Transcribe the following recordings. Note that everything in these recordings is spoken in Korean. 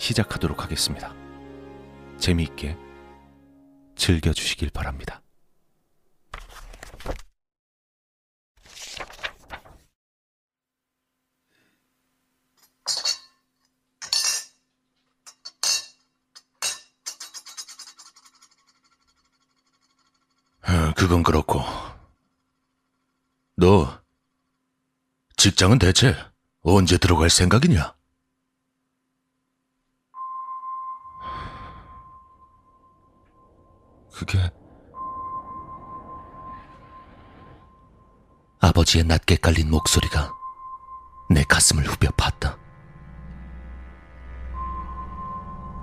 시작하도록 하겠습니다. 재미있게 즐겨주시길 바랍니다. 그건 그렇고 너 직장은 대체 언제 들어갈 생각이냐? 그게... 아버지의 낮게 깔린 목소리가 내 가슴을 후벼 팠다.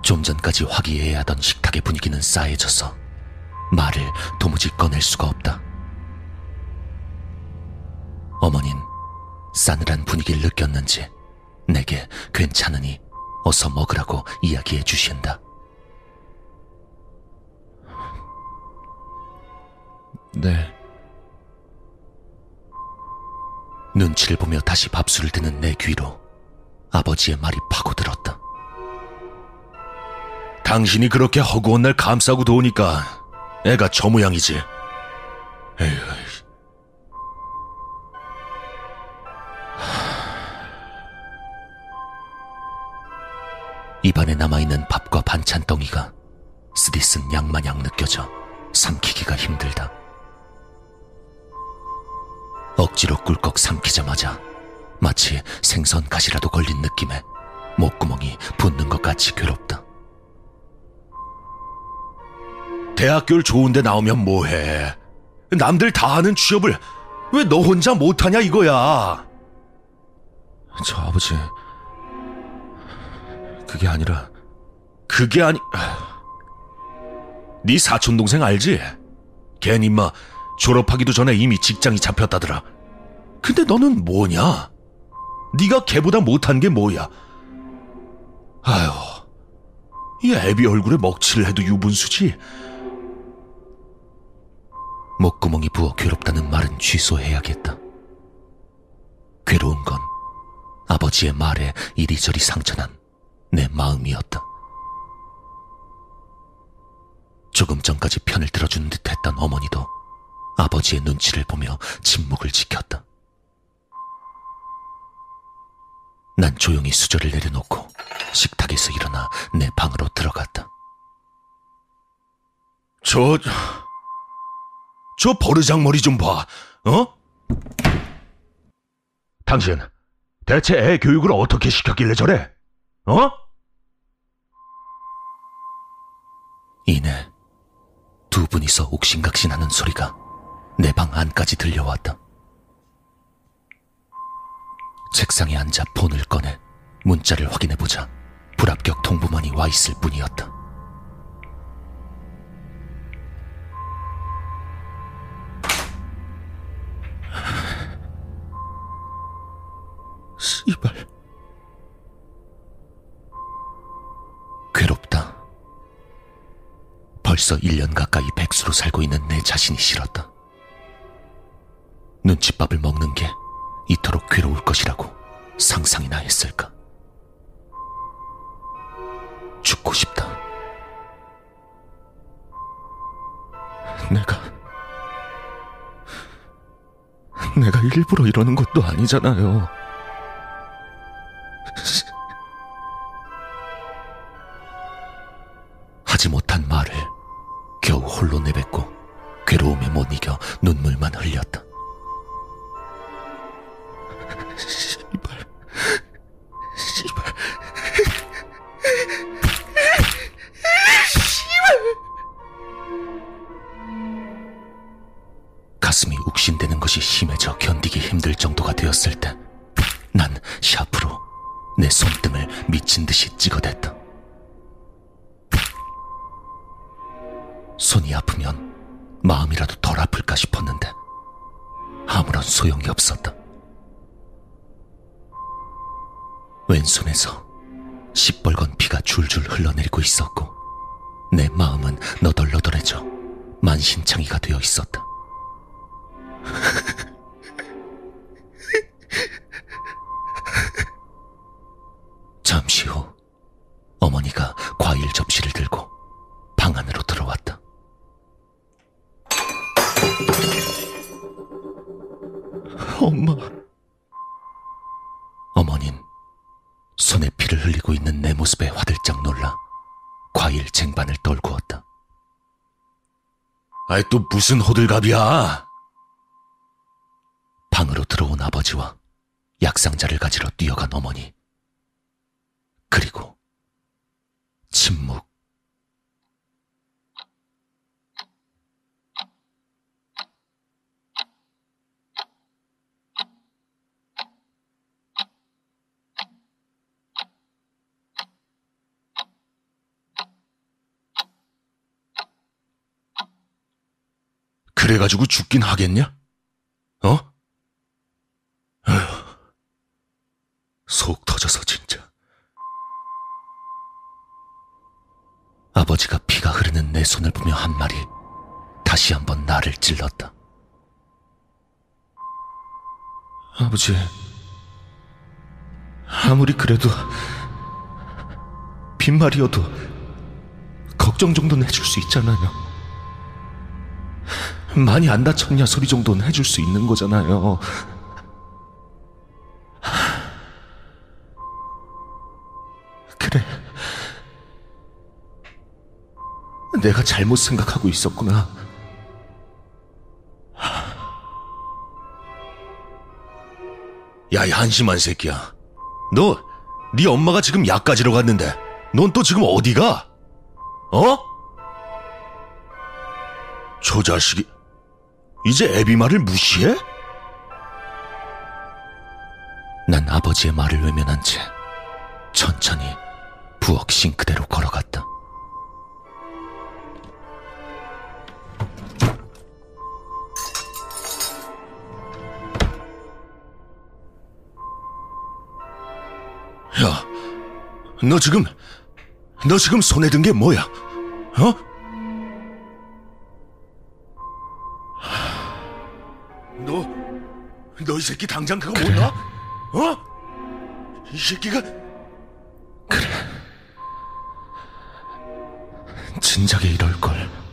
좀 전까지 화기애애하던 식탁의 분위기는 싸해져서 말을 도무지 꺼낼 수가 없다. 어머니는 싸늘한 분위기를 느꼈는지 내게 괜찮으니 어서 먹으라고 이야기해 주신다. 네. 눈치를 보며 다시 밥술을 드는 내 귀로 아버지의 말이 파고들었다. 당신이 그렇게 허구한 날 감싸고 도우니까 애가 저 모양이지. 에휴. 입안에 남아있는 밥과 반찬 덩이가 쓰디쓴 양마냥 느껴져 삼키기가 힘들다. 억지로 꿀꺽 삼키자마자 마치 생선 가시라도 걸린 느낌에 목구멍이 붓는 것 같이 괴롭다. 대학교를 좋은데 나오면 뭐해? 남들 다 하는 취업을 왜 너 혼자 못하냐 이거야. 저 아버지... 그게 아니... 네 사촌동생 알지? 걘 임마 졸업하기도 전에 이미 직장이 잡혔다더라. 근데 너는 뭐냐? 네가 걔보다 못한 게 뭐야? 아휴, 이 애비 얼굴에 먹칠을 해도 유분수지. 목구멍이 부어 괴롭다는 말은 취소해야겠다. 괴로운 건 아버지의 말에 이리저리 상처난 내 마음이었다. 조금 전까지 편을 들어준 듯했던 어머니도 아버지의 눈치를 보며 침묵을 지켰다. 난 조용히 수저를 내려놓고 식탁에서 일어나 내 방으로 들어갔다. 저 버르장머리 좀 봐, 어? 당신, 대체 애 교육을 어떻게 시켰길래 저래, 어? 이내 두 분이서 옥신각신하는 소리가 내 방 안까지 들려왔다. 책상에 앉아 폰을 꺼내 문자를 확인해보자 불합격 통보만이 와있을 뿐이었다. 씨발. 괴롭다. 벌써 1년 가까이 백수로 살고 있는 내 자신이 싫었다. 눈칫밥을 먹는 게 이토록 괴로울 것이라고 상상이나 했을까? 죽고 싶다. 내가 일부러 이러는 것도 아니잖아요. 하지 못한 말을 겨우 홀로 내뱉고 괴로움에 못 이겨 눈물만 흘렸다. 씨발. 가슴이 욱신대는 것이 심해져 견디기 힘들 정도가 되었을 때 난 샤프로 내 손등을 미친 듯이 찍어댔다. 손이 아프면 마음이라도 덜 아플까 싶었는데 아무런 소용이 없었다. 왼손에서 시뻘건 피가 줄줄 흘러내리고 있었고 내 마음은 너덜너덜해져 만신창이가 되어 있었다. 잠시 후 어머니가 과일 접시를 들고 방 안으로 들어왔다. 엄마. 어머니는 손에 피를 흘리고 있는 내 모습에 화들짝 놀라 과일 쟁반을 떨구었다. 아이 또 무슨 호들갑이야? 방으로 들어온 아버지와 약상자를 가지러 뛰어간 어머니. 그리고 침묵. 그래가지고 죽긴 하겠냐? 어? 에휴, 속 터져서 진짜. 아버지가 피가 흐르는 내 손을 보며 한 말이 다시 한번 나를 찔렀다. 아버지, 아무리 그래도 빈말이어도 걱정 정도는 해줄 수 있잖아요. 많이 안 다쳤냐 소리 정도는 해줄 수 있는 거잖아요. 그래, 내가 잘못 생각하고 있었구나. 야, 이 한심한 새끼야. 너, 네 엄마가 지금 약 가지러 갔는데 넌 또 지금 어디가? 어? 저 자식이 이제 애비 말을 무시해? 난 아버지의 말을 외면한 채 천천히 부엌 싱크대로 걸어갔다. 야, 너 지금 손에 든 게 뭐야? 어? 너 이 새끼 당장 그거 그래. 못 놔? 어? 이 새끼가? 그래, 진작에 이럴걸.